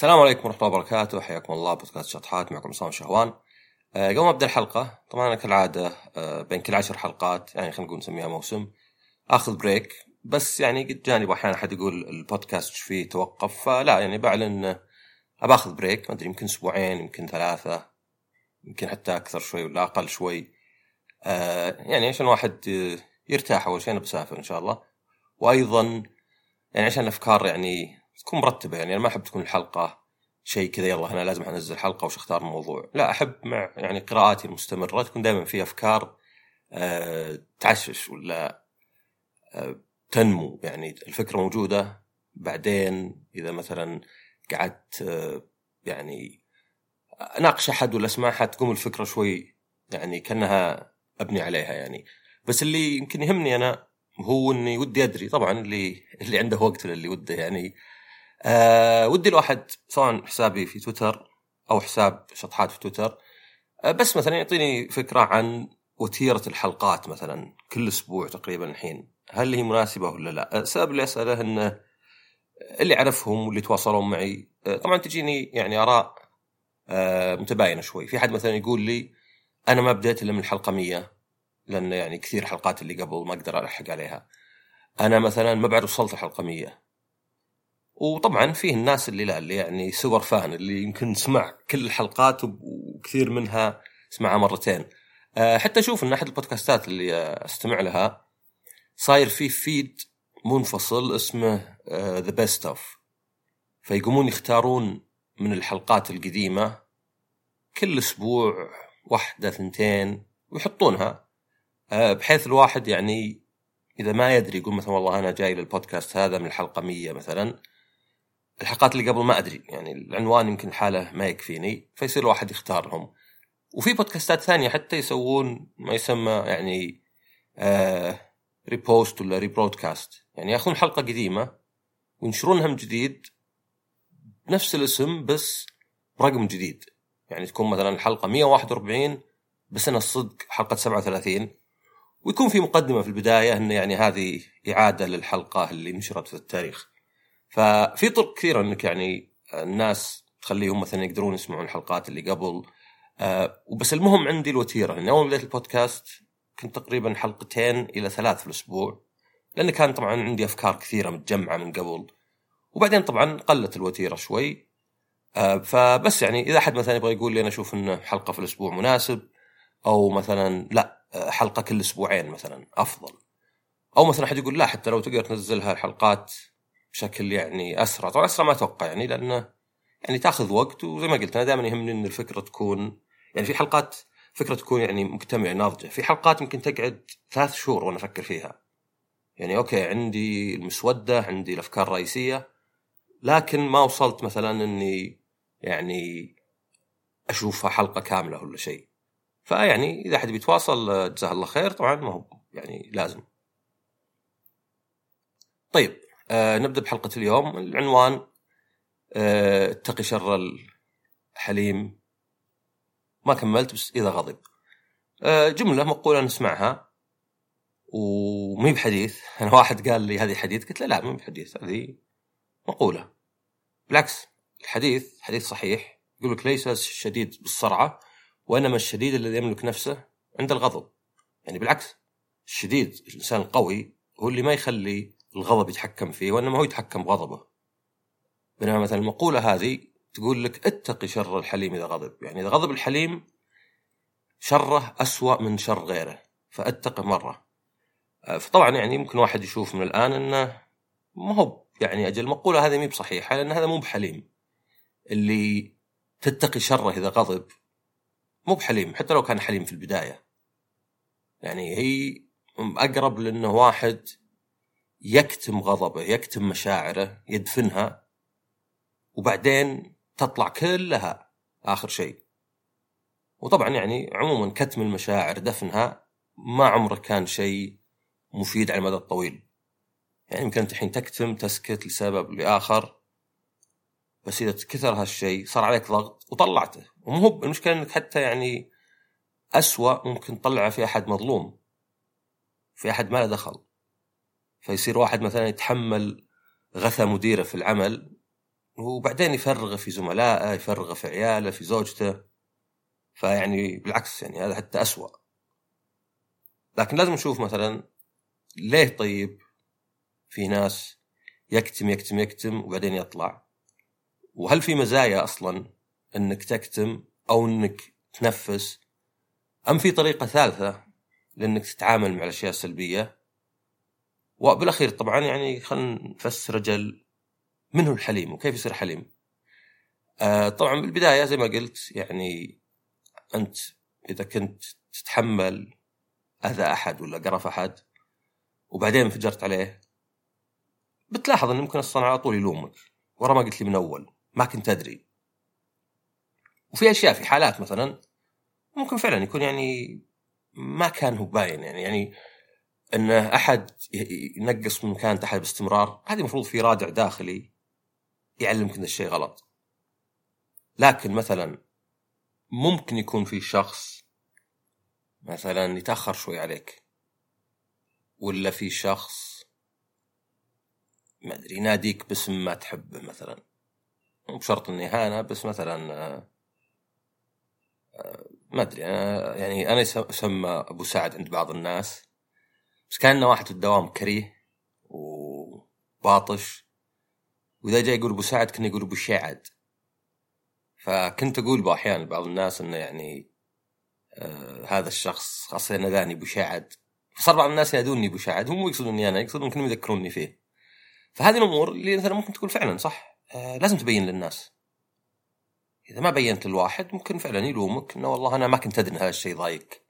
السلام عليكم ورحمة الله وبركاته، حياكم الله بودكاست شطحات، معكم عصام شهوان. قبل ما أبدأ الحلقة طبعا أنا كالعادة بين كل 10 حلقات يعني خلينا نقول نسميها موسم أخذ بريك، بس يعني قد جاني أحيانا حد يقول البودكاست فيه توقف، فلا يعني بعلن أباخذ بريك ما أدري يمكن 2 أسبوع يمكن 3 يمكن حتى أكثر شوي ولا أقل شوي، يعني عشان واحد يرتاح أول شيء. أنا بسافر إن شاء الله، وأيضا يعني عشان الأفكار يعني تكون مرتبة، يعني أنا ما أحب تكون الحلقة شيء كذا يلا أنا لازم أنزل حلقة وش أختار موضوع، لا أحب مع يعني قراءاتي المستمرة تكون دائما في أفكار تعشش ولا تنمو، يعني الفكرة موجودة بعدين إذا مثلا قعدت يعني أناقش أحد ولا أسمعها تقوم الفكرة شوي يعني كأنها أبني عليها يعني. بس اللي يمكن يهمني أنا هو أني ودي أدري طبعا اللي عنده وقت ولا اللي وده يعني ودي الواحد سواء حسابي في تويتر أو حساب شطحات في تويتر بس مثلا يعطيني فكرة عن وتيرة الحلقات مثلا كل أسبوع تقريبا الحين، هل هي مناسبة ولا لا. السبب اللي أسأله أن اللي عرفهم واللي تواصلوا معي طبعا تجيني يعني آراء متباينة شوي. في حد مثلا يقول لي أنا ما بدأت إلا من الحلقة 100 لأن يعني كثير حلقات اللي قبل ما أقدر ألحق عليها، أنا مثلا ما بعد وصلت الحلقة 100. وطبعا فيه الناس اللي لا اللي يعني سوبر فان اللي يمكن سمع كل الحلقات وكثير منها سمعها 2 مرات. حتى أشوف أن أحد البودكاستات اللي أستمع لها صاير فيه فيد منفصل اسمه The Best Of، فيقومون يختارون من الحلقات القديمة كل أسبوع 1-2 ويحطونها، بحيث الواحد يعني إذا ما يدري يقول مثلا والله أنا جاي للبودكاست هذا من الحلقة 100 مثلا، الحلقات اللي قبل ما أدري يعني العنوان يمكن الحالة ما يكفيني، فيصير الواحد يختارهم. وفي بودكاستات ثانية حتى يسوون ما يسمى يعني ريبوست ولا ريبرودكاست، يعني يأخذون حلقة قديمة وينشرونها من جديد بنفس الاسم بس برقم جديد، يعني تكون مثلا الحلقة 141 بس أنا الصدق حلقة 37، ويكون في مقدمة في البداية أن يعني هذه إعادة للحلقة اللي نشرت في التاريخ. ففي طرق كثيرة أنك يعني الناس تخليهم مثلا يقدرون يسمعون الحلقات اللي قبل، وبس المهم عندي الوتيرة. لأن أول بدأت البودكاست كنت تقريبا 2-3 حلقات في الأسبوع، لأن كان طبعا عندي أفكار كثيرة متجمعة من قبل، وبعدين طبعا قلت الوتيرة شوي. فبس يعني إذا أحد مثلا يبغى يقول لي أنا أشوف أن حلقة في الأسبوع مناسب، أو مثلا لا حلقة كل 2 أسبوع مثلا أفضل، أو مثلا حد يقول لا حتى لو تقدر تنزلها الحلقات بشكل يعني أسرع. طبعا أسرع ما أتوقع يعني لأنه يعني تأخذ وقت، وزي ما قلت أنا دائما يهمني أن الفكرة تكون يعني في حلقات فكرة تكون يعني مجتمعة ناضجة، في حلقات ممكن تقعد 3 شهور وأنا أفكر فيها، يعني أوكي عندي المسودة عندي الأفكار الرئيسية لكن ما وصلت مثلا أني يعني أشوفها حلقة كاملة ولا شيء. فيعني إذا حد بيتواصل جزاه الله خير، طبعا ما هو يعني لازم. طيب نبدأ بحلقة اليوم. العنوان اتقي شر الحليم ما كملت بس إذا غضب. جملة مقولة نسمعها ومي بحديث، أنا واحد قال لي هذه حديث قلت له لا مي بحديث هذه مقولة، بالعكس الحديث حديث صحيح يقول لك ليس الشديد بالسرعة وإنما الشديد الذي يملك نفسه عند الغضب، يعني بالعكس الشديد الإنسان القوي هو اللي ما يخلي الغضب يتحكم فيه وإنما هو يتحكم بغضبه. بينما مثلا المقولة هذه تقول لك اتقي شر الحليم إذا غضب، يعني إذا غضب الحليم شره أسوأ من شر غيره فأتقي مرة. فطبعا يعني ممكن واحد يشوف من الآن أنه ما هو يعني أجل المقولة هذه مي بصحيحة، لأن هذا مو بحليم اللي تتقي شره إذا غضب، مو بحليم حتى لو كان حليم في البداية، يعني هي أقرب لأنه واحد يكتم غضبه يكتم مشاعره يدفنها وبعدين تطلع كلها آخر شيء. وطبعا يعني عموما كتم المشاعر دفنها ما عمره كان شيء مفيد على المدى الطويل، يعني يمكن أنت الحين تكتم تسكت لسبب لآخر، بس إذا تكثر هالشيء صار عليك ضغط وطلعته، ومو المشكلة إنك حتى يعني أسوأ ممكن تطلعه في أحد مظلوم في أحد ما له دخل، فيصير واحد مثلا يتحمل غثى مديره في العمل وبعدين يفرغ في زملائه، يفرغ في عياله، في زوجته، فيعني بالعكس يعني هذا حتى أسوأ. لكن لازم نشوف مثلا ليه طيب في ناس يكتم يكتم يكتم وبعدين يطلع، وهل في مزايا أصلا أنك تكتم أو أنك تنفس، أم في طريقة ثالثة لأنك تتعامل مع الأشياء السلبية؟ وبالأخير طبعا يعني خلينا نفسر رجل منه الحليم وكيف يصير حليم. طبعا بالبداية زي ما قلت يعني أنت إذا كنت تتحمل أذى أحد ولا قرف أحد وبعدين انفجرت عليه، بتلاحظ أن ممكن الصنع على طول يلومك، ورا ما قلت لي من أول، ما كنت أدري. وفي أشياء، في حالات مثلا ممكن فعلا يكون يعني ما كان هو باين، يعني أن أحد ينقص من مكانة أحد باستمرار، هذه مفروض في رادع داخلي يعلمك أن الشيء غلط. لكن مثلا ممكن يكون في شخص مثلا يتأخر شوي عليك، ولا في شخص ما أدري يناديك باسم ما تحبه مثلا، مو بشرط النهانة، بس مثلا ما أدري يعني أنا يسمى أبو سعد عند بعض الناس، بس كان واحد في الدوام كريه وباطش، وإذا جاي يقول أبو سعد كنا يقول أبو شعد. فكنت أقول بأحيان بعض الناس إنه يعني هذا الشخص خاصة ناداني أبو شعد، فصار بعض الناس ينادوني أبو شعد، هم مو يقصدوني أنا، يقصدون كانوا يذكروني فيه. فهذه الأمور اللي مثلا ممكن تقول فعلا صح، لازم تبين للناس. إذا ما بينت الواحد ممكن فعلا يلومك إنه والله أنا ما كنت أدري هذا الشيء ضايقك.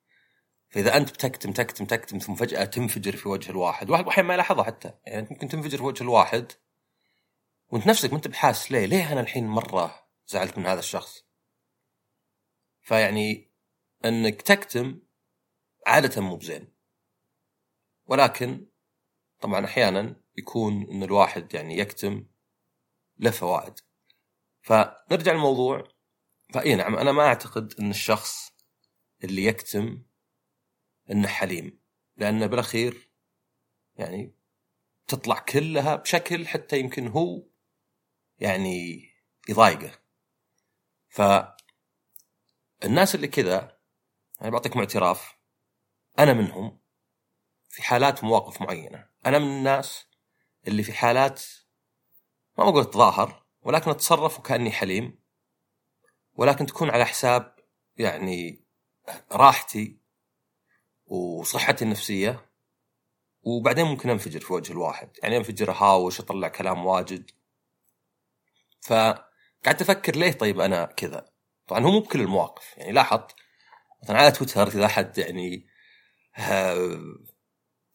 فإذا أنت بتكتم تكتم تكتم ثم فجأة تنفجر في وجه الواحد وأحيانا ما يلاحظها حتى، يعني ممكن تنفجر في وجه الواحد وأنت نفسك ما أنت بحاس ليه أنا الحين مرة زعلت من هذا الشخص. فيعني أنك تكتم عادة مو بزين، ولكن طبعا أحيانا يكون أن الواحد يعني يكتم له فوائد. فنرجع للموضوع، فأي نعم أنا ما أعتقد أن الشخص اللي يكتم أنه حليم، لأنه بالأخير يعني تطلع كلها بشكل حتى يمكن هو يعني يضايقه. فالناس اللي كذا أنا بعطيكم اعتراف، أنا منهم في حالات مواقف معينة. أنا من الناس اللي في حالات ما أقول أتظاهر، ولكن أتصرف وكأني حليم، ولكن تكون على حساب يعني راحتي وصحتي النفسية، وبعدين ممكن أنفجر في وجه الواحد، يعني أنفجر أهاوش أطلع كلام واجد. فقعدت أفكر ليه طيب أنا كذا. طبعا هو مو بكل المواقف، يعني لاحظت مثلا على تويتر إذا أحد يعني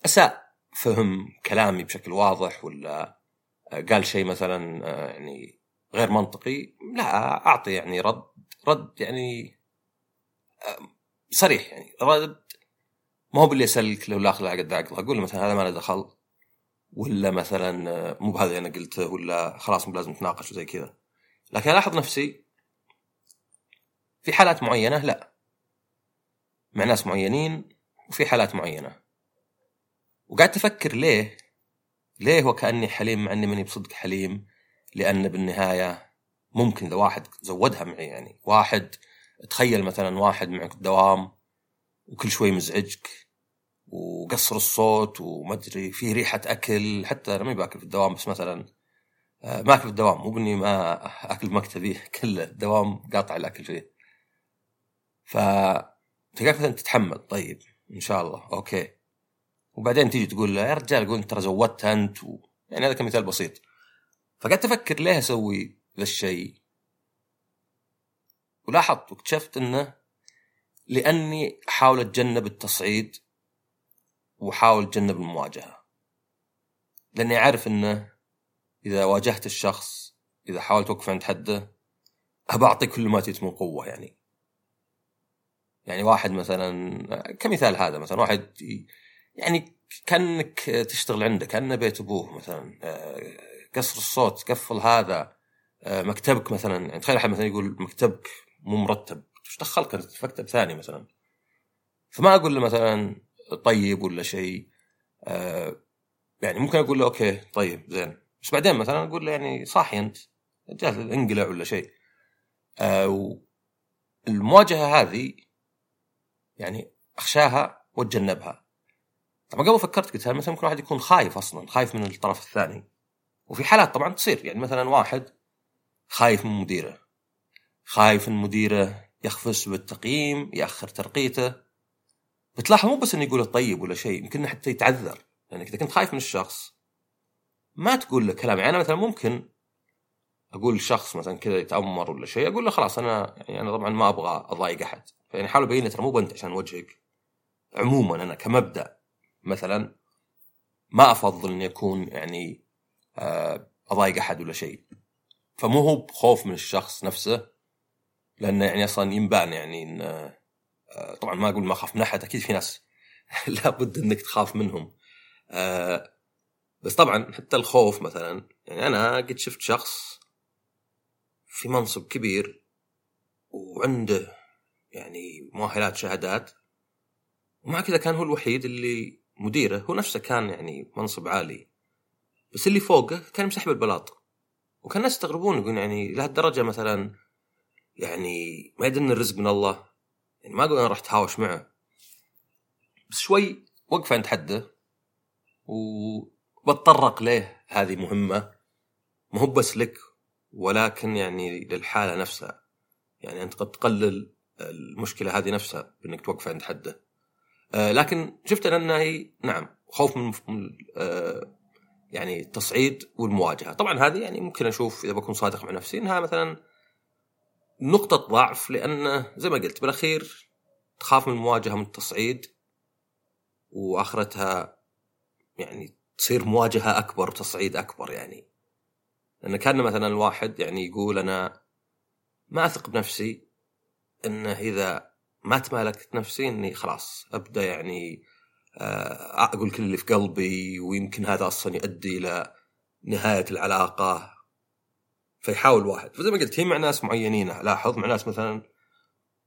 أساء فهم كلامي بشكل واضح ولا قال شيء مثلا يعني غير منطقي، لا أعطي يعني رد يعني صريح، يعني رد ما هو باللي يسلك لو لا أخلع عقدها، أقول مثلا هذا ما له دخل، ولا مثلا مو بهذا أنا قلته، ولا خلاص مو لازم نتناقش وزي كذا. لكن ألاحظ نفسي في حالات معينة لا، مع ناس معينين وفي حالات معينة، وقاعد أفكر ليه وكأني حليم مع أني مني بصدق حليم. لأن بالنهاية ممكن إذا واحد زودها معي، يعني واحد تخيل مثلا واحد معك الدوام وكل شوي مزعجك وقصر الصوت ومدري فيه ريحة أكل، حتى أنا ما باكل في الدوام، بس مثلا ما أكل في الدوام، مو بني ما أكل مكتبي، كل الدوام قاطع الأكل فيه. فتقاك مثلا تتحمل طيب إن شاء الله أوكي، وبعدين تيجي تقول له يا رجال قول أنت زودت أنت يعني هذا كمثال بسيط. فقعدت أفكر ليه أسوي ذا الشيء، ولاحظت واكتشفت أنه لأني حاول أتجنب التصعيد وحاول أتجنب المواجهة، لأني عارف أنه إذا واجهت الشخص، إذا حاولت أوقف عند حده، أبعطي كل ما تيت من قوة. يعني واحد مثلا كمثال هذا، مثلا واحد يعني كأنك تشتغل عنده، كأنه بيت أبوه مثلا، قصر الصوت، قفل هذا، مكتبك مثلا، يعني تخيل أحد مثلا يقول مكتبك مو مرتب، مش دخلك أنت في مكتب ثاني مثلا. فما أقول له مثلا طيب ولا شيء، يعني ممكن أقول له أوكي طيب زين، بس بعدين مثلا أقول له يعني صاحي أنت، جاء انقلع ولا شيء. المواجهة هذه يعني أخشاها واتجنبها. طبعا قبل فكرت قلت مثلا ممكن واحد يكون خايف أصلا، خايف من الطرف الثاني، وفي حالات طبعا تصير، يعني مثلا واحد خايف من مديره، خايف من مديره يخفس بالتقييم، يأخر ترقيته، بتلاحظ مو بس إنه يقول طيب ولا شيء، يمكن حتى يتعذر، لأنك إذا كنت خايف من الشخص ما تقول له كلام. يعني أنا مثلا ممكن أقول لشخص مثلا كذا يتأمر ولا شيء، أقول له خلاص أنا يعني أنا طبعا ما أبغى أضايق أحد، فأنا حاول أبين ترى مو بنت عشان وجهك. عموما أنا كمبدأ مثلا ما أفضل إني أكون يعني أضايق أحد ولا شيء، فمو هو بخوف من الشخص نفسه، لأنه يعني أصلا ينبان يعني إن طبعا ما أقول ما أخاف من أحد، أكيد في ناس لابد إنك تخاف منهم، بس طبعا حتى الخوف مثلا، يعني أنا قد شفت شخص في منصب كبير وعنده يعني مؤهلات شهادات، ومع كذا كان هو الوحيد اللي مديره هو نفسه كان يعني منصب عالي، بس اللي فوقه كان مسحب البلاط، وكان الناس يستغربون يقولون يعني لهالدرجة مثلا يعني ما يدري ان الرزق من الله، يعني ما اقول انا راح اتهاوش معه، بس شوي وقف عند حده وبتطرق ليه. هذه مهمة، ما هو بس لك ولكن يعني للحالة نفسها، يعني انت قد تقلل المشكلة هذه نفسها بانك توقف عند حده. لكن شفت انها هي نعم خوف من يعني التصعيد والمواجهة. طبعا هذه يعني ممكن أشوف إذا بكون صادق مع نفسي إنها مثلا نقطة ضعف، لأن زي ما قلت بالأخير تخاف من المواجهة من التصعيد، وآخرتها يعني تصير مواجهة أكبر وتصعيد أكبر. يعني لأن كان مثلا الواحد يعني يقول أنا ما أثق بنفسي، إنه إذا ما تمالكت نفسي إني خلاص أبدأ يعني أقول كل اللي في قلبي، ويمكن هذا أصلا يؤدي إلى نهاية العلاقة. فيحاول واحد، فزي ما قلت هي مع ناس معينين ألاحظ، مع ناس مثلا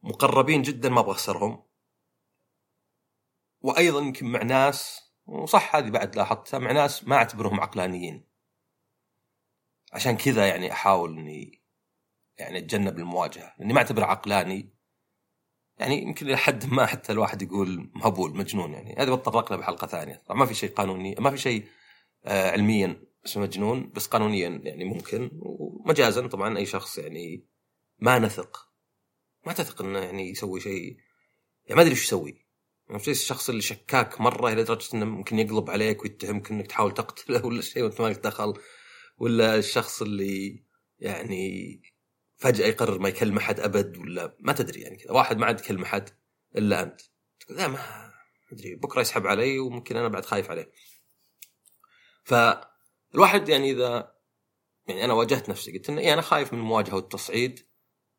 مقربين جدا ما أبغى أخسرهم، وأيضا يمكن مع ناس، وصح هذه بعد لاحظتها، مع ناس ما أعتبرهم عقلانيين. عشان كذا يعني أحاول أني يعني أتجنب المواجهة، لأني ما أعتبر عقلاني، يعني يمكن لحد ما حتى الواحد يقول مهبول مجنون. يعني هذا بتطرق له بحلقة ثانية. طبعا ما في شيء قانوني، ما في شيء علميا اسمه مجنون، بس قانونيا يعني ممكن، ومجازا طبعا أي شخص يعني ما نثق، ما تثق إنه يعني يسوي شيء، يعني ما أدري شو يسوي. نفس الشخص اللي شكاك مرة إلى درجة إنه ممكن يقلب عليك ويتهمك إنك تحاول تقتله ولا شيء وأنت ما لك دخل، ولا الشخص اللي يعني فجأة يقرر ما يكلم أحد أبد، ولا ما تدري يعني كذا واحد ما عاد يكلم أحد إلا أنت، لا ما أدري بكرة يسحب علي وممكن أنا بعد خايف عليه. فالواحد يعني إذا يعني أنا واجهت نفسي قلت إن إيه أنا خايف من المواجهة والتصعيد،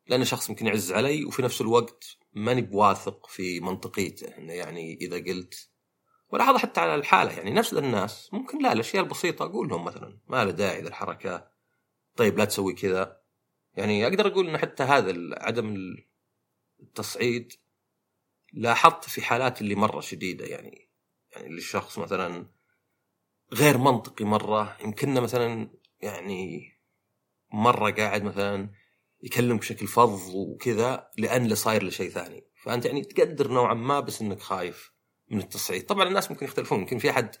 لأن شخص ممكن يعز علي، وفي نفس الوقت ماني بواثق في منطقيته، إنه يعني إذا قلت، ولاحظ حتى على الحالة يعني نفس الناس ممكن لا الأشياء البسيطة أقول لهم مثلا ما له داعي للحركة، طيب لا تسوي كذا. يعني أقدر أقول إن حتى هذا عدم التصعيد لاحظت في حالات اللي مرة شديدة، يعني للشخص مثلا غير منطقي مرة، يمكننا مثلا يعني مرة قاعد مثلا يكلم بشكل فظ وكذا لأن لا صاير لشيء ثاني، فأنت يعني تقدر نوعا ما بس إنك خايف من التصعيد. طبعا الناس ممكن يختلفون، يمكن في أحد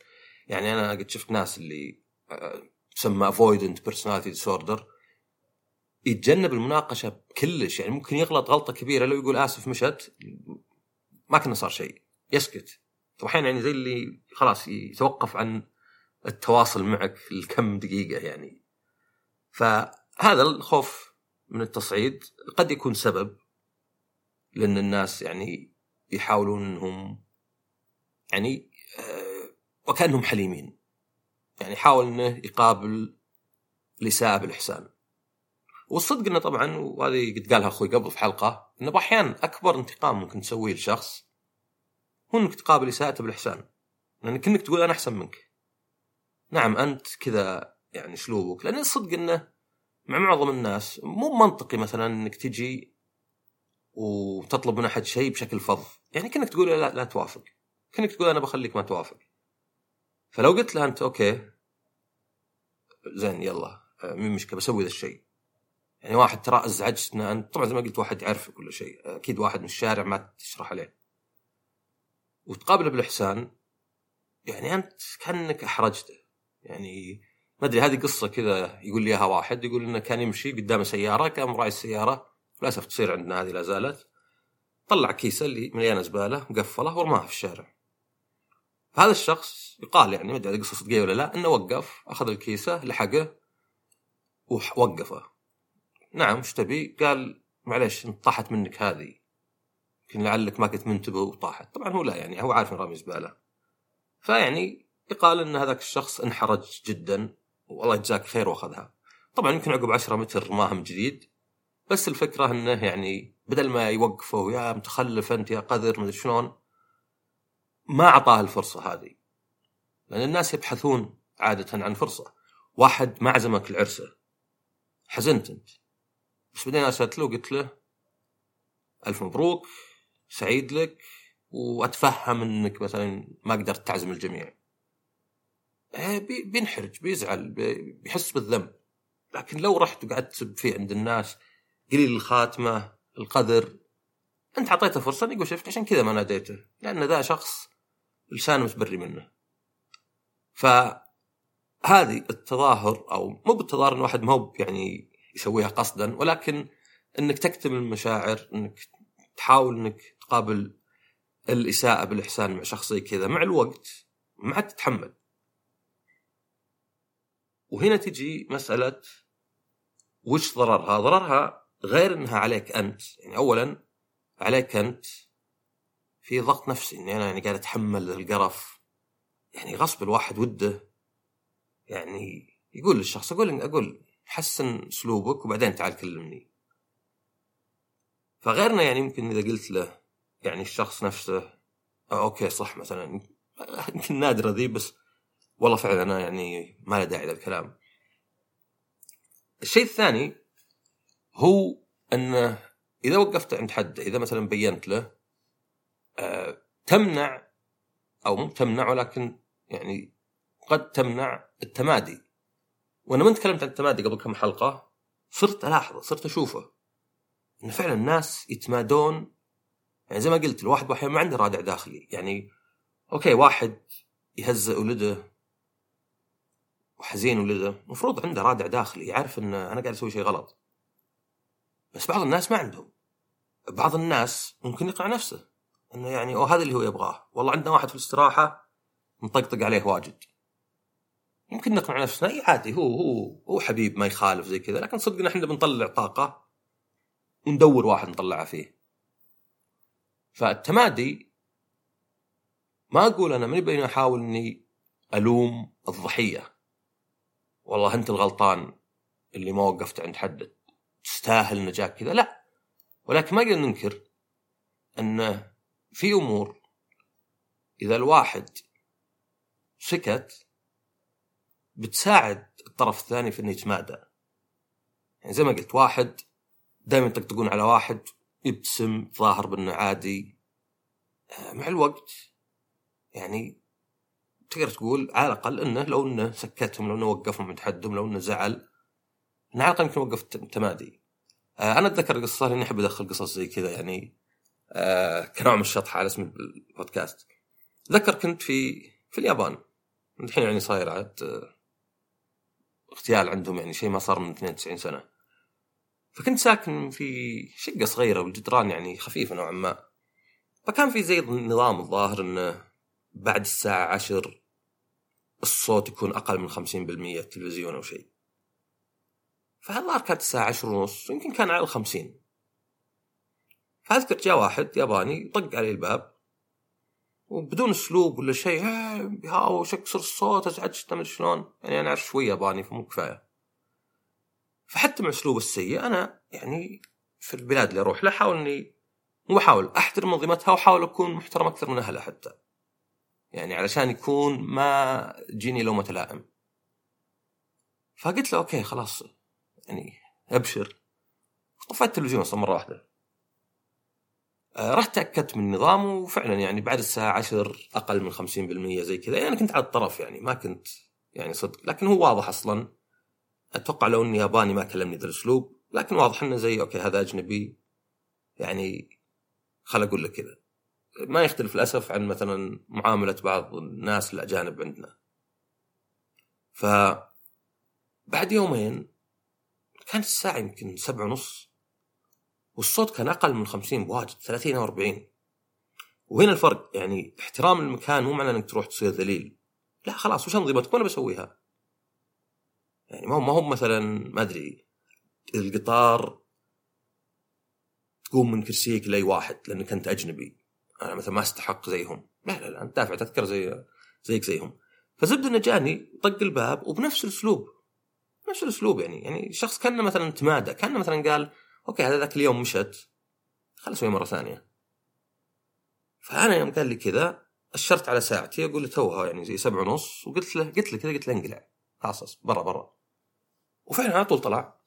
يعني أنا قد شفت ناس اللي تسمى avoidant personality disorder يتجنب المناقشة بكلش، يعني ممكن يغلط غلطة كبيرة لو يقول آسف مشت ما كنا صار شيء يسكت. وحين يعني زي اللي خلاص يتوقف عن التواصل معك لكم دقيقة. يعني فهذا الخوف من التصعيد قد يكون سبب، لأن الناس يعني يحاولون أنهم يعني وكأنهم حليمين، يعني يحاول أنه يقابل الإساءة بالإحسان. والصدق إنه طبعا، وهذه قد قالها أخوي قبل في حلقة، إنه بأحيان أكبر انتقام ممكن تسويه لشخص هو إنك تقابل إساءته بالإحسان، لأنك إنك تقول أنا أحسن منك، نعم أنت كذا يعني شلوبك. لأن الصدق إنه مع معظم الناس مو منطقي مثلا إنك تجي وتطلب من أحد شيء بشكل فظ، يعني كأنك تقول لا توافق، كأنك تقول أنا بخليك ما توافق. فلو قلت له أنت أوكي زين يلا مين مشكلة بسوي ذا الشيء، يعني واحد ترى ازعجتنا أنت. طبعا زي ما قلت واحد يعرف كل شيء، أكيد واحد من الشارع ما تشرح عليه، وتقابله بالإحسان يعني أنت كأنك أحرجته. يعني ما أدري، هذه قصة كذا يقول لي إياها واحد، يقول إنه كان يمشي قدام سيارة، كان راعي السيارة، للأسف تصير عندنا هذه لا زالت، طلع كيسة اللي مليانة زبالة مقفلة ورماها في الشارع. هذا الشخص يقال يعني ما أدري قصة صدقية ولا لا، إنه وقف أخذ الكيسة لحقه ووقفه. نعم وش تبي؟ قال معلش طاحت منك هذه، يمكن لعلك ما كنت منتبه وطاحت. طبعا هو لا، يعني هو عارف إن رامي زبالة. فيعني يقال إن هذاك الشخص انحرج جدا والله يجزاك خير وأخذها. طبعا يمكن عقب 10 متر رماها من جديد، بس الفكرة إنه يعني بدل ما يوقفه يا متخلف أنت يا قذر مدري شلون، ما أعطاه الفرصة هذه، لأن الناس يبحثون عادة عن فرصة. واحد ما عزمك العرسة، حزنت أنت، بس بدينا أسألت له وقلت له ألف مبروك سعيد لك، وأتفهم أنك مثلا ما قدرت تعزم الجميع. بينحرج، بيزعل، بيحس بالذنب. لكن لو رحت وقعدت تسب فيه عند الناس، قليل الخاتمة، القدر، أنت عطيته فرصة. أنا يقول شفت عشان كذا ما ناديته، لأن ذا شخص لسانه متبري منه. فهذه التظاهر، أو مو بالتظاهر، إن واحد مو يعني يسويها قصدا، ولكن انك تكتم المشاعر، انك تحاول انك تقابل الإساءة بالإحسان مع شخص كذا، مع الوقت ما عاد تتحمل. وهنا تجي مسألة وش ضررها. ضررها غير انها عليك انت، يعني اولا عليك انت في ضغط نفسي، اني انا يعني قاعد اتحمل القرف، يعني غصب الواحد وده يعني يقول للشخص اقول حسن اسلوبك وبعدين تعال كلمني. فغيرنا يعني يمكن اذا قلت له يعني الشخص نفسه اوكي صح مثلا، يمكن نادره ذي، بس والله فعلا انا يعني ما له داعي للكلام. الشيء الثاني هو انه اذا وقفت عند حد، اذا مثلا بينت له تمنع، او مو تمنع ولكن يعني قد تمنع التمادي. وأنا من تكلمت عن التمادي قبل كم حلقة صرت ألاحظه، صرت أشوفه إن فعلا الناس يتمادون. يعني زي ما قلت الواحد واحيانا ما عنده رادع داخلي، يعني أوكي واحد يهزأ ولده وحزين ولده، مفروض عنده رادع داخلي يعرف إن أنا قاعد أسوي شيء غلط، بس بعض الناس ما عندهم. بعض الناس ممكن يقنع نفسه إنه يعني أو هذا اللي هو يبغاه. والله عندنا واحد في الاستراحة نطقطق عليه واجد، ممكن نقنع نفسنا اي عادي هو حبيب ما يخالف زي كذا، لكن صدقنا احنا بنطلع طاقة وندور واحد نطلعه فيه. فالتمادي ما اقول انا من بين احاول اني الوم الضحية، والله انت الغلطان اللي ما وقفت عند حدك تستاهل نجاك كذا، لا، ولكن ما قلنا ننكر انه في امور اذا الواحد سكت بتساعد الطرف الثاني في انه يتمادى. يعني زي ما قلت واحد دائما يطقطقون على واحد، يبتسم ظاهر بانه عادي، مع الوقت يعني تقدر تقول على الاقل انه لو انه سكتهم، لو انه وقفهم من حدهم، لو انه زعل، انه على الاقل يمكن وقف التمادي. انا اتذكر قصه، لاني احب ادخل قصص زي كذا يعني كنوع من الشطحه على اسم البودكاست. ذكر كنت في اليابان، الحين يعني صاير عاد اغتيال عندهم، يعني شيء ما صار من 92 سنة. فكنت ساكن في شقة صغيرة والجدران يعني خفيفة نوعا ما، فكان في زي نظام الظاهر انه بعد الساعة 10 الصوت يكون اقل من 50% تلفزيون او شيء. فهالظاهر كانت الساعة 10:30 يمكن، كان على 50. فأذكر جاء واحد ياباني طق علي الباب وبدون اسلوب ولا شيء، هاو شكسر الصوت ازعجت من شلون، يعني انا اعرف شويه ياباني فمو كفايه. فحتى مع اسلوب السيء انا يعني في البلاد اللي اروح لها احاول اني مو احاول احترم منظمتها، واحاول اكون محترم اكثر من اهلها حتى، يعني علشان يكون ما جيني لو متلائم. فقلت له اوكي خلاص يعني ابشر، طفيت التلفزيون اصلا مره واحده. رحت تأكدت من النظام، وفعلا يعني بعد الساعة 10 أقل من 50% زي كذا. يعني كنت على الطرف، يعني ما كنت يعني صدق، لكن هو واضح أصلا. أتوقع لو أني ياباني ما كلمني ذا الأسلوب لكن واضح انه زي اوكي هذا اجنبي يعني خل اقول لك كذا، ما يختلف للاسف عن مثلا معامله بعض الناس الاجانب عندنا. ف بعد يومين كانت الساعه يمكن 7:30 والصوت كان اقل من 50 بواجد، 30 او 40. وهنا الفرق، يعني احترام المكان مو معناه انك تروح تصير ذليل، لا خلاص وش انظمتك وانا بسويها. يعني ما هو مثلا ما ادري القطار تقوم من كرسيك لاي واحد لانك انت اجنبي، انا مثلا ما استحق زيهم، لا انت دافع تذكر زيك زيهم. فزبد انه جاني طق الباب وبنفس الاسلوب، نفس الاسلوب يعني شخص كان مثلا تمادى، كان مثلا قال اوكي هذا ذاك اليوم مشت خلص اسوي مره ثانيه. فانا يوم قال لي كذا اشرت على ساعتي اقول له توها يعني زي 7:30، وقلت له قلت له انقلع خلاص برا. وفعلا على طول طلع،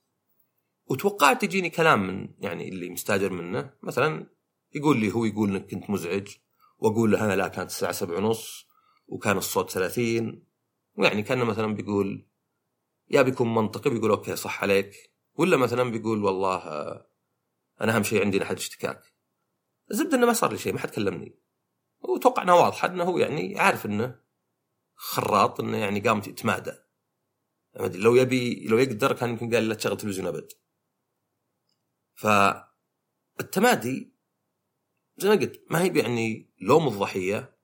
وتوقعت يجيني كلام من يعني اللي مستاجر منه مثلا يقول لي هو يقول انك كنت مزعج، واقول له انا لا كانت الساعه 7:30 وكان الصوت 30، ويعني كان مثلا بيقول يا بيكون منطقي بيقول اوكي صح عليك، ولا مثلا بيقول والله انا اهم شيء عندي لحد اشتكاك. الزبده انه ما صار لي شيء، ما حد كلمني، وتوقع انه واضح انه هو يعني عارف انه خراط، انه يعني قام يتمادى. لو يقدر كان يمكن قال لا تشغل تلفزيون ابد. فالتمادي زي ما قلت ما هي يعني لوم الضحيه،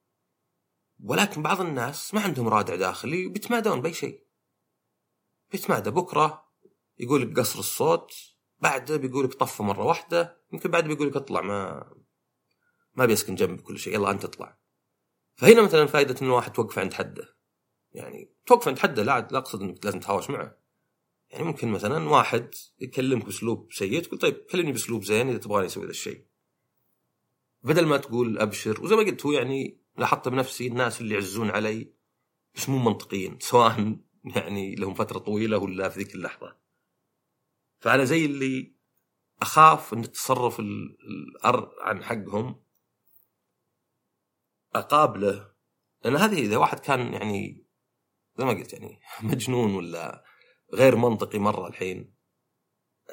ولكن بعض الناس ما عندهم رادع داخلي وبيتمادون باي شيء. بيتمادى بكره يقول لك قصر الصوت، بعده بيقول لك طفه مره واحده، يمكن بعده بيقول لك اطلع ما بيسكن جنب كل شيء يلا انت اطلع. فهنا مثلا فائده ان الواحد توقف عند حده، يعني توقف عند حده، لا اقصد انك لازم تهاوش معه. يعني ممكن مثلا واحد يكلمك باسلوب سيء تقول طيب كلمني باسلوب زين اذا تبغاني اسوي هذا الشيء، بدل ما تقول ابشر. وزي ما قلت هو يعني لاحظت بنفسي الناس اللي يعزون علي بس مو منطقيين، سواء يعني لهم فتره طويله ولا في ذيك اللحظه. فانا زي اللي اخاف ان التصرف الار عن حقهم اقابله، لان هذه اذا واحد كان يعني زي ما قلت يعني مجنون ولا غير منطقي مره، الحين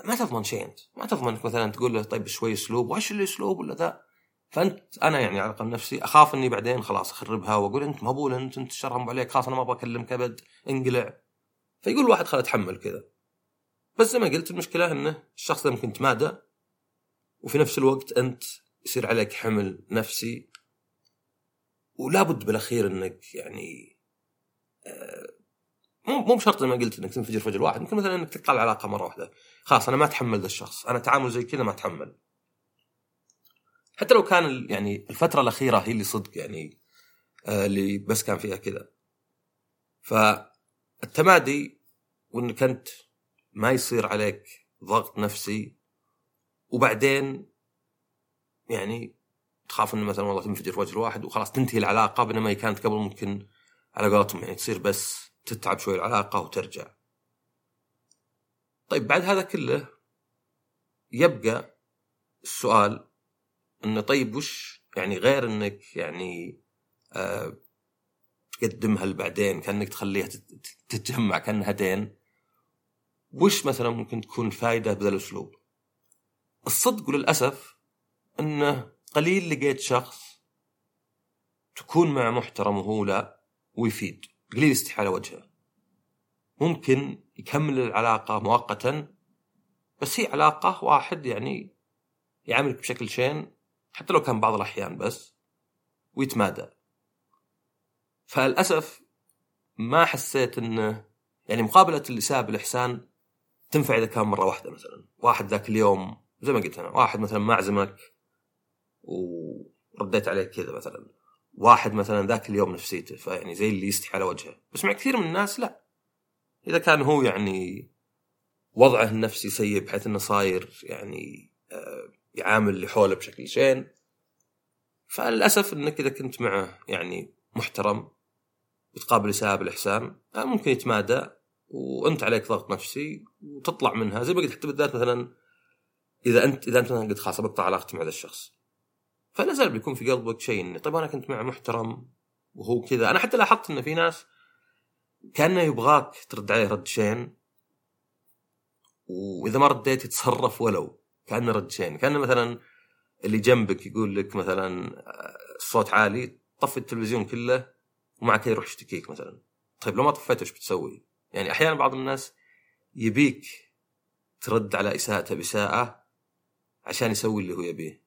ما تضمن شيء، انت ما تضمن انك مثلا تقول له طيب شوي اسلوب وايش الاسلوب ولا ذا. فانت انا يعني على الاقل نفسي اخاف اني بعدين خلاص اخربها واقول انت مهبول، انت شرهم عليك، خلاص انا ما ابغى اكلمك ابد انقلع. فيقول الواحد خل اتحمل كذا. بس زي ما قلت المشكله انه الشخص ده ممكن يتمادى، وفي نفس الوقت انت يصير عليك حمل نفسي، ولا بد بالاخير انك يعني مو شرط زي ما قلت انك تنفجر فجر واحد، ممكن مثلا انك تقطع العلاقه مره واحده، خلاص انا ما اتحمل ذا الشخص، انا تعامل زي كذا ما اتحمل. حتى لو كان يعني الفتره الاخيره هي اللي صدق يعني اللي بس كان فيها كذا. فالتمادي وانك انت ما يصير عليك ضغط نفسي، وبعدين يعني تخاف انه مثلا والله تنفجر في وجه واحد وخلاص تنتهي العلاقه، بينما كانت قبل ممكن على قولتهم يعني تصير بس تتعب شوي العلاقه وترجع. طيب بعد هذا كله يبقى السؤال انه طيب وش يعني غير انك يعني تقدمها لبعدين، كانك تخليها تتجمع كانها دين، وش مثلا ممكن تكون فائده بهذا الاسلوب؟ الصدق وللاسف انه قليل لقيت شخص تكون مع محترم وهو لا ويفيد، قليل استحالة وجهه. ممكن يكمل العلاقة مؤقتا، بس هي علاقة واحد يعني يعاملك بشكل شين حتى لو كان بعض الأحيان بس، ويتمادى. فللأسف ما حسيت أنه يعني مقابلة الإساءة بالإحسان تنفع إذا كان مرة واحدة. مثلا واحد ذاك اليوم زي ما قلت أنا، واحد مثلا ما عزمك ورديت عليك كذا، مثلا واحد مثلا ذاك اليوم نفسيته فيعني زي اللي يستحي على وجهه. بس مع كثير من الناس لا، إذا كان هو يعني وضعه النفسي سيء بحيث أنه صاير يعني يعامل اللي حوله بشكل شين، فللأسف أنك إذا كنت معه يعني محترم بتقابل إساءة بالإحسان ممكن يتمادى وأنت عليك ضغط نفسي وتطلع منها. زي ما قلت حتى بالذات مثلا إذا أنت مثلا قلت خلاص بقطع علاقتي مع هذا الشخص، فلازال بيكون في قلبك شيء إني طيب أنا كنت مع محترم وهو كذا. أنا حتى لاحظت إن في ناس كأنه يبغاك ترد عليه رد شين، واذا ما رديت يتصرف ولو كأنه رد شين. كأنه مثلا اللي جنبك يقول لك مثلا الصوت عالي طفي التلفزيون كله ومع كذا يروح يشتكيك مثلا. طيب لو ما طفيته ايش بتسوي؟ يعني احيانا بعض الناس يبيك ترد على اساءته بساءه عشان يسوي اللي هو يبيه.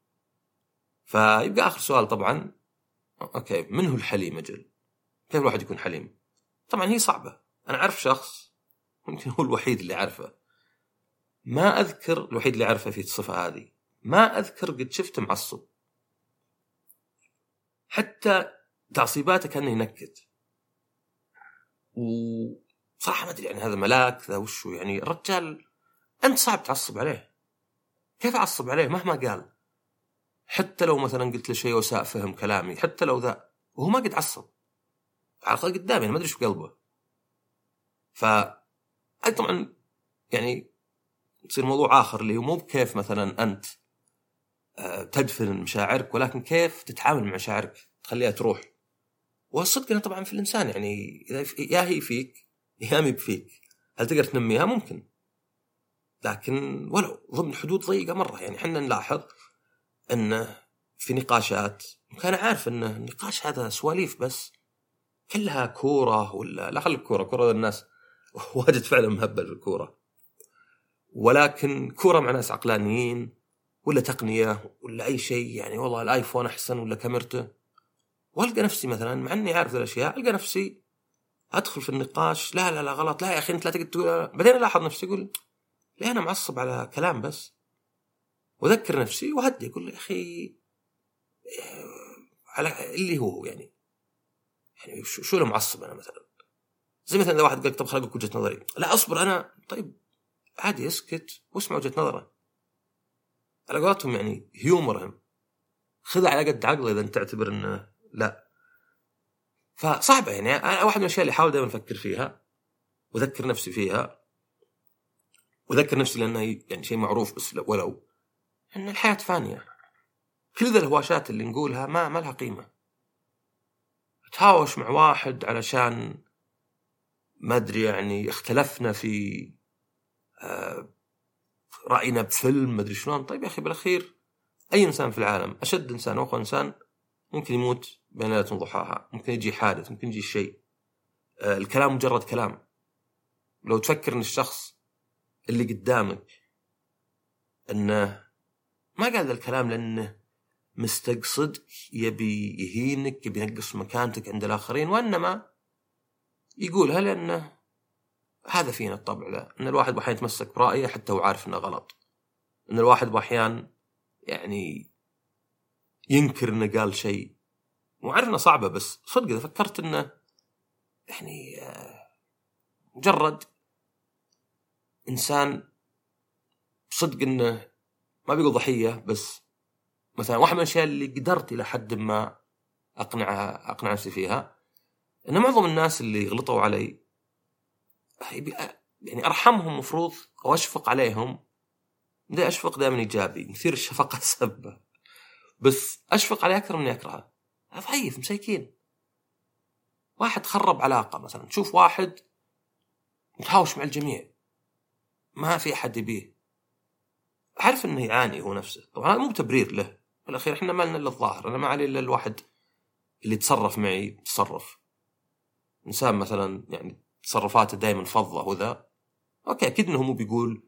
فيبقى اخر سؤال طبعا اوكي من هو الحليم؟ اجل كيف الواحد يكون حليم؟ طبعا هي صعبه. انا اعرف شخص ممكن هو الوحيد اللي اعرفه، ما اذكر الوحيد اللي اعرفه في الصفه هذه، ما اذكر قد شفته معصب، حتى تعصيباته كانه ينكت. وصراحه ما ادري يعني هذا ملاك ذا وشو يعني. الرجال انت صعب تعصب عليه. كيف اعصب عليه مهما قال؟ حتى لو مثلا قلت له شيء وساء فهم كلامي، حتى لو ذا وهو ما قد عصب على خلق قدامي، انا ما ادري شو قلبه. ف طبعا يعني تصير موضوع اخر اللي هو مو بكيف مثلا انت تدفن مشاعرك، ولكن كيف تتعامل مع مشاعرك تخليها تروح. والصدق انه طبعا في الانسان يعني اذا يا هي فيك يا مي بفيك، هل تقدر تنميها؟ ممكن، لكن ولو ضمن حدود ضيقه مره. يعني احنا نلاحظ انه في نقاشات كان عارف انه النقاش هذا سواليف بس كلها كوره، ولا لا خليك كوره الناس واجد فعلا مهبل بالكوره، ولكن كوره مع ناس عقلانيين ولا تقنيه ولا اي شيء. يعني والله الايفون احسن ولا كاميرته، والقى نفسي مثلا مع اني عارف الاشياء القى نفسي ادخل في النقاش لا لا لا غلط، لا يا اخي انت لا تقعد تقول. بعدين الاحظ نفسي اقول ليه انا معصب على كلام بس، واذكر نفسي وهدي اقول يا اخي على اللي هو يعني شو اللي معصب. انا مثلا زي مثلا اذا واحد قال طب خليني اقول وجهه نظري، لا اصبر انا طيب عادي اسكت واسمع وجهه نظره. على قولتهم يعني هيومرهم، خذ على قد عقله اذا انت تعتبر انه لا. فصعبه يعني. انا واحد من الاشياء اللي احاول دائما افكر فيها واذكر نفسي فيها، واذكر نفسي لانه يعني شيء معروف بس ولو ان الحياه فانيه. كل ذا الهواشات اللي نقولها ما لها قيمه. تهاوش مع واحد علشان ما ادري يعني اختلفنا في راينا بفيلم ما ادري شلون. طيب يا اخي بالاخير اي انسان في العالم، اشد انسان واقوى انسان، ممكن يموت بين ليله وضحاها، ممكن يجي حادث، ممكن يجي شيء. الكلام مجرد كلام. لو تفكر ان الشخص اللي قدامك انه ما قال ذا الكلام لانه مستقصد يبي يهينك، يبي ينقص مكانتك عند الاخرين، وانما يقولها لانه هذا فينا الطبع له، ان الواحد احيانا يتمسك برايه حتى هو عارف انه غلط، ان الواحد احيانا يعني ينكر انه قال شيء وعارف انه صعبه، بس صدق اذا فكرت انه يعني مجرد انسان صدق انه ما بيقول ضحيه. بس مثلا واحد من الاشياء اللي قدرت الى حد ما اقنع نفسي فيها ان معظم الناس اللي غلطوا علي يعني ارحمهم مفروض او اشفق عليهم. بدي اشفق دائما ايجابي، مثير الشفقه سبه، بس اشفق عليه اكثر من اكرهه. ضعيف مساكين. واحد خرب علاقه مثلا، تشوف واحد متهاوش مع الجميع ما في احد يبيه، عارف انه يعاني هو نفسه. طبعا مو بتبرير له، بالاخير احنا ما لنا الا الظاهر. انا ما علي الا الواحد اللي تصرف معي تصرف. انسان مثلا يعني تصرفاته دائما فضه وذا، اوكي اكيد انه مو بيقول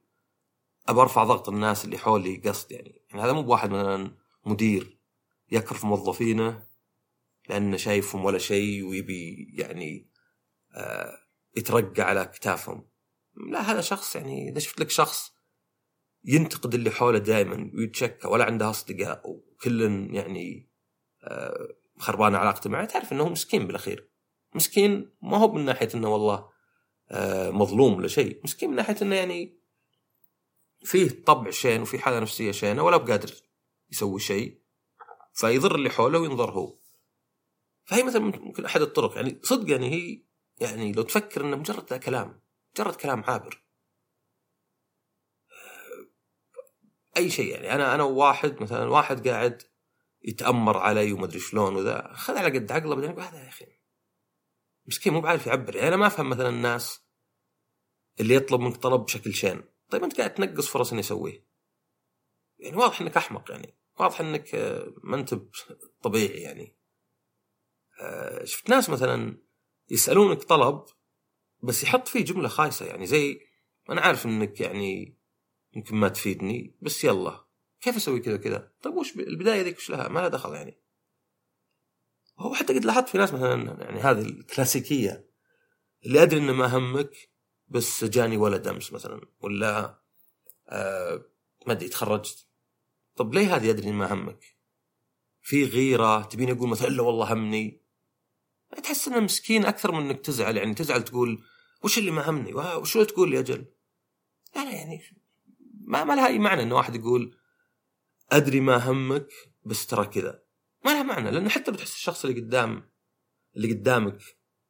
ابى ارفع ضغط الناس اللي حولي قصد. يعني هذا مو بواحد مثلا مدير يكرف موظفينه لانه شايفهم ولا شيء ويبي يعني يترقى على كتافهم. لا، هذا شخص يعني اذا شفت لك شخص ينتقد اللي حوله دائما ويتشكى ولا عنده اصدقاء وكل يعني خربانه علاقته معه، تعرف انه مسكين. بالاخير مسكين ما هو من ناحيه انه والله مظلوم ولا شيء، مسكين من ناحيه انه يعني فيه طبع شين وفي حاله نفسيه شينه ولا بقادر يسوي شيء، فيضر اللي حوله وينضر هو. فهي مثلا ممكن احد الطرق. يعني صدق يعني هي يعني لو تفكر انه مجرد كلام عابر اي شيء. يعني انا واحد مثلا واحد قاعد يتامر علي وما ادري شلون وذا، خذ على قد عقله. بعدين هذا يا اخي مسكين مو بعارف يعبر. يعني انا ما افهم مثلا الناس اللي يطلب منك طلب بشكل شين. طيب انت قاعد تنقص فرص اني اسويه. يعني واضح انك احمق، يعني واضح انك ما انت طبيعي. يعني شفت ناس مثلا يسالونك طلب بس يحط فيه جمله خايسه، يعني زي انا عارف انك يعني يمكن ما تفيدني بس يلا كيف اسوي كذا كذا. طيب وش البدايه ذيك وش لها؟ ما لها دخل يعني. هو حتى قد لاحظت في ناس مثلا يعني هذه الكلاسيكيه اللي ادري انه ما همك بس جاني ولد امس مثلا، ولا ما ادري تخرجت. طب ليه هذه ادري ما همك؟ في غيره تبيني اقول مثلا الا والله همني. تحس انه مسكين اكثر من انك تزعل، يعني تزعل تقول وش اللي ما همني وشو تقول لي اجل. لا يعني ما لها اي معنى انه واحد يقول ادري ما همك بس ترى كذا، ما لها معنى. لانه حتى بتحس الشخص اللي قدامك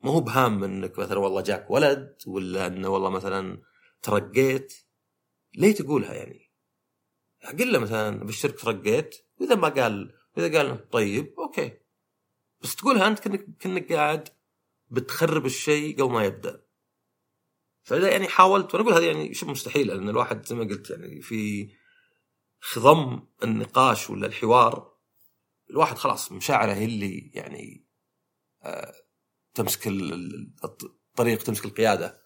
ما هو بهام انك مثلا والله جاك ولد، ولا انه والله مثلا ترقيت. ليه تقولها؟ يعني اقول له مثلا بالشركه ترقيت، واذا ما قال، اذا قال طيب اوكي، بس تقولها انت كأنك قاعد بتخرب الشيء قبل ما يبدا. فاذا يعني حاولت، وانا اقول هذا يعني شبه مستحيل، لان الواحد زي ما قلت يعني في خضم النقاش ولا الحوار الواحد خلاص مشاعره هي اللي يعني تمسك الطريق، تمسك القيادة.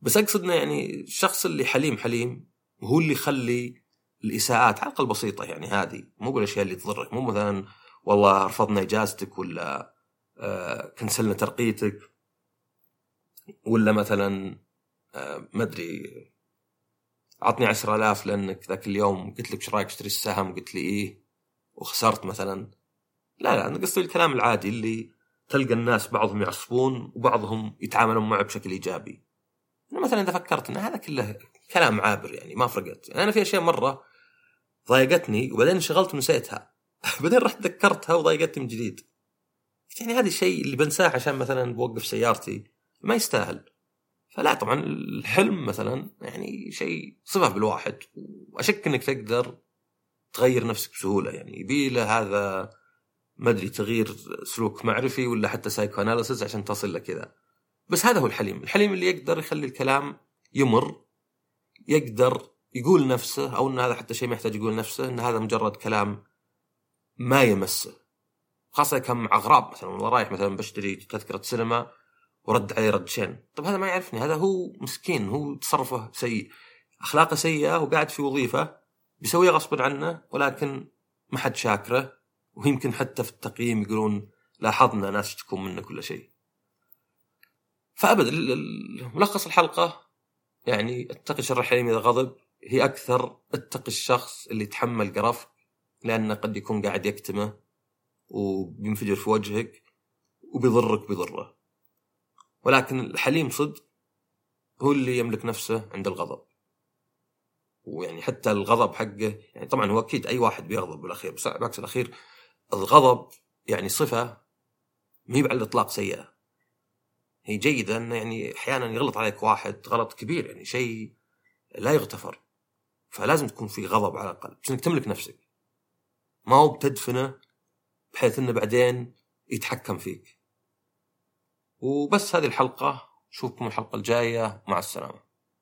بس أقصدنا يعني الشخص اللي حليم هو اللي يخلي الإساءات على الأقل بسيطة، يعني هذه مو بالأشياء اللي تضرك، مو مثلا والله رفضنا إجازتك، ولا كنسلنا ترقيتك، ولا مثلا ما أدري عطني 10,000 لأنك ذاك اليوم قلت لك شو رأيك اشتري السهم وقلت لي إيه وخسرت مثلا. لا أنا قصدي الكلام العادي اللي تلقى الناس بعضهم يعصبون وبعضهم يتعاملون معه بشكل إيجابي. أنا مثلا إذا فكرت أن هذا كله كلام عابر يعني ما فرقت. يعني أنا في أشياء مرة ضايقتني وبعدين شغلت ونسيتها بعدين رحت ذكرتها وضايقتني من جديد. يعني هذا الشيء اللي بنساه عشان مثلا بوقف سيارتي ما يستاهل. فلا طبعا الحلم مثلا يعني شيء صفة بالواحد، وأشك أنك تقدر تغير نفسك بسهولة. يعني يبيله هذا ما أدري تغيير سلوك معرفي ولا حتى سايكو أناليسيس عشان تصل لكذا. بس هذا هو الحليم اللي يقدر يخلي الكلام يمر، يقدر يقول نفسه أو أن هذا حتى شيء محتاج يقول نفسه أن هذا مجرد كلام ما يمسه، خاصة كم أغراب مثلا والله رايح مثلا بشتري تذكرة سينما ورد عليه ردشين. طب هذا ما يعرفني، هذا هو مسكين، هو تصرفه سيء، أخلاقه سيئة، وقاعد في وظيفة بيسويها غصبا عنه ولكن ما حد شاكره، ويمكن حتى في التقييم يقولون لاحظنا ناس تكون منه كل شيء. فأبد ملخص الحلقة يعني اتق الشر الحليم إذا غضب هي أكثر اتق الشخص اللي تحمل قرفك، لأنه قد يكون قاعد يكتمه وبينفجر في وجهك وبيضرك بضره. ولكن الحليم صدق هو اللي يملك نفسه عند الغضب، ويعني حتى الغضب حقه يعني طبعا هو أكيد أي واحد بيغضب بالأخير، بس بالعكس الأخير الغضب يعني صفة مهيب على الإطلاق سيئة، هي جيدة. أنه يعني أحيانا يغلط عليك واحد غلط كبير، يعني شيء لا يغتفر، فلازم تكون في غضب على الأقل بس إنك تملك نفسك، ما هو بتدفنه بحيث أنه بعدين يتحكم فيك. وبس هذه الحلقة، شوفكم الحلقة الجاية، مع السلامة.